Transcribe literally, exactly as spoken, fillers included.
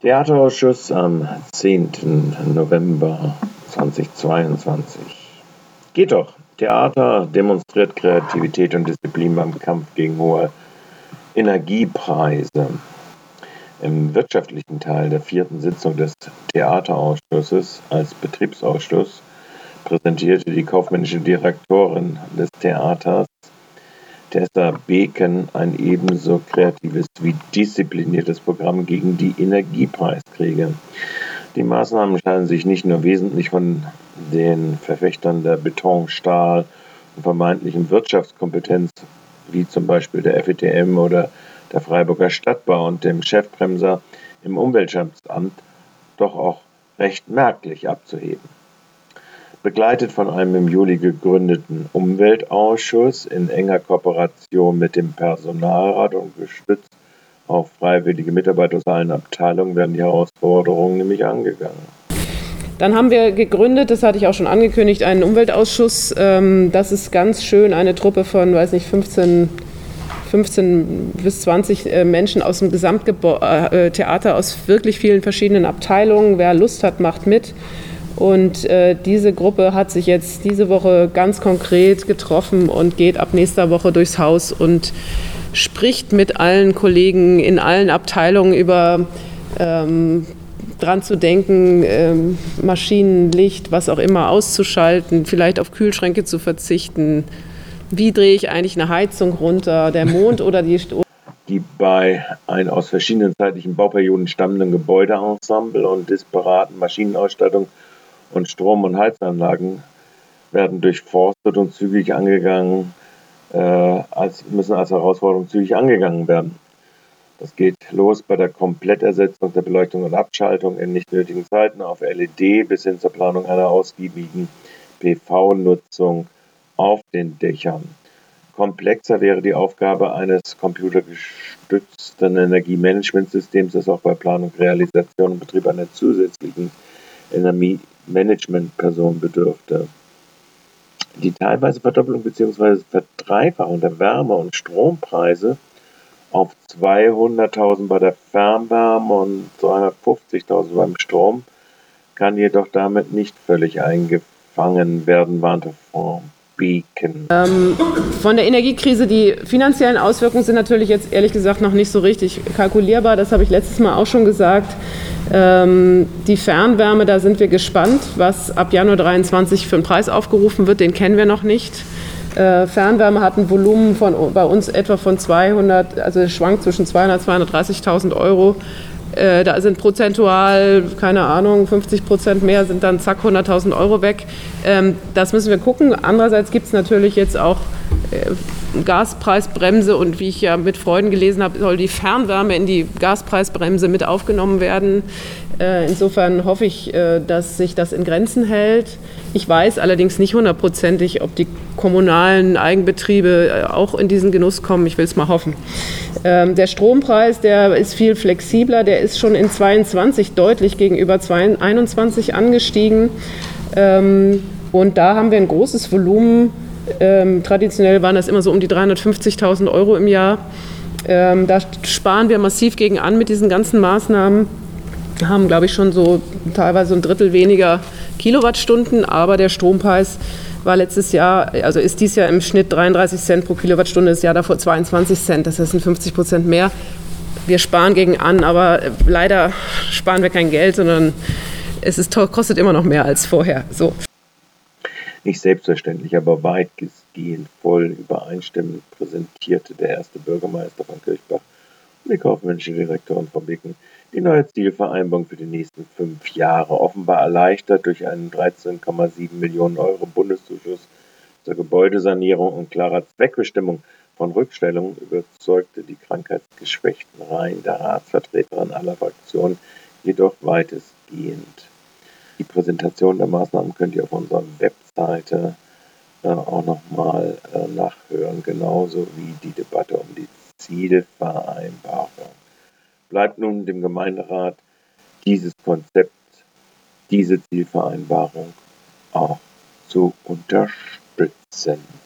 Theaterausschuss am zehnten November zweitausendzweiundzwanzig. Geht doch! Theater demonstriert Kreativität und Disziplin beim Kampf gegen hohe Energiepreise. Im wirtschaftlichen Teil der vierten Sitzung des Theaterausschusses als Betriebsausschuss präsentierte die kaufmännische Direktorin des Theaters, Tessa Bäcken, ein ebenso kreatives wie diszipliniertes Programm gegen die Energiepreiskriege. Die Maßnahmen scheinen sich nicht nur wesentlich von den Verfechtern der Beton-, Stahl- und vermeintlichen Wirtschaftskompetenz, wie zum Beispiel der F W T M oder der Freiburger Stadtbau und dem Chefbremser im Umweltschutzamt, doch auch recht merklich abzuheben. Begleitet von einem im Juli gegründeten Umweltausschuss in enger Kooperation mit dem Personalrat und gestützt auf freiwillige Mitarbeiter aus allen Abteilungen werden die Herausforderungen nämlich angegangen. Dann haben wir gegründet, das hatte ich auch schon angekündigt, einen Umweltausschuss. Das ist ganz schön eine Truppe von, weiß nicht, fünfzehn bis zwanzig Menschen aus dem Gesamttheater, aus wirklich vielen verschiedenen Abteilungen. Wer Lust hat, macht mit. Und äh, diese Gruppe hat sich jetzt diese Woche ganz konkret getroffen und geht ab nächster Woche durchs Haus und spricht mit allen Kollegen in allen Abteilungen über ähm, dran zu denken, ähm, Maschinen, Licht, was auch immer auszuschalten, vielleicht auf Kühlschränke zu verzichten. Wie drehe ich eigentlich eine Heizung runter, der Mond oder die... St- die bei einem aus verschiedenen zeitlichen Bauperioden stammenden Gebäudeensemble und disparaten Maschinenausstattung und Strom- und Heizanlagen werden durchforstet und zügig angegangen, äh, als, müssen als Herausforderung zügig angegangen werden. Das geht los bei der Komplettersetzung der Beleuchtung und Abschaltung in nicht nötigen Zeiten auf L E D bis hin zur Planung einer ausgiebigen P V-Nutzung auf den Dächern. Komplexer wäre die Aufgabe eines computergestützten Energiemanagementsystems, das auch bei Planung, Realisation und Betrieb einer zusätzlichen Energie Managementperson bedürfte. Die teilweise Verdopplung bzw. Verdreifachung der Wärme- und Strompreise auf zweihunderttausend bei der Fernwärme und dreihundertfünfzigtausend beim Strom kann jedoch damit nicht völlig eingefangen werden, warnte Frau Bäcken. Ähm, von der Energiekrise, die finanziellen Auswirkungen sind natürlich jetzt ehrlich gesagt noch nicht so richtig kalkulierbar, das habe ich letztes Mal auch schon gesagt. Die Fernwärme, da sind wir gespannt, was ab Januar dreiundzwanzig für einen Preis aufgerufen wird, den kennen wir noch nicht. Fernwärme hat ein Volumen von, bei uns etwa von zweihundert, also schwankt zwischen zweihundert und zweihundertdreißigtausend Euro. Da sind prozentual, keine Ahnung, fünfzig Prozent mehr sind dann zack hunderttausend Euro weg. Das müssen wir gucken. Andererseits gibt es natürlich jetzt auch Gaspreisbremse und wie ich ja mit Freuden gelesen habe, soll die Fernwärme in die Gaspreisbremse mit aufgenommen werden. Insofern hoffe ich, dass sich das in Grenzen hält. Ich weiß allerdings nicht hundertprozentig, ob die kommunalen Eigenbetriebe auch in diesen Genuss kommen. Ich will es mal hoffen. Der Strompreis, der ist viel flexibler. Der ist schon in zweiundzwanzig deutlich gegenüber einundzwanzig angestiegen. Und da haben wir ein großes Volumen. Ähm, traditionell waren das immer so um die dreihundertfünfzigtausend Euro im Jahr. Ähm, da sparen wir massiv gegen an mit diesen ganzen Maßnahmen. Wir haben, glaube ich, schon so teilweise ein Drittel weniger Kilowattstunden, aber der Strompreis war letztes Jahr, also ist dies Jahr im Schnitt dreiunddreißig Cent pro Kilowattstunde, das Jahr davor zweiundzwanzig Cent, das heißt sind fünfzig Prozent mehr. Wir sparen gegen an, aber leider sparen wir kein Geld, sondern es ist, kostet immer noch mehr als vorher. So. Nicht selbstverständlich, aber weitgehend voll übereinstimmend präsentierte der erste Bürgermeister von Kirchbach und die kaufmännische Direktorin Frau Bäcken die neue Zielvereinbarung für die nächsten fünf Jahre, offenbar erleichtert durch einen dreizehn Komma sieben Millionen Euro Bundeszuschuss zur Gebäudesanierung und klarer Zweckbestimmung von Rückstellungen, überzeugte die krankheitsgeschwächten Reihen der Ratsvertreterin aller Fraktionen jedoch weitestgehend. Die Präsentation der Maßnahmen könnt ihr auf unserer Webseite äh, auch nochmal äh, nachhören, genauso wie die Debatte um die Zielvereinbarung. Bleibt nun dem Gemeinderat dieses Konzept, diese Zielvereinbarung auch zu unterstützen.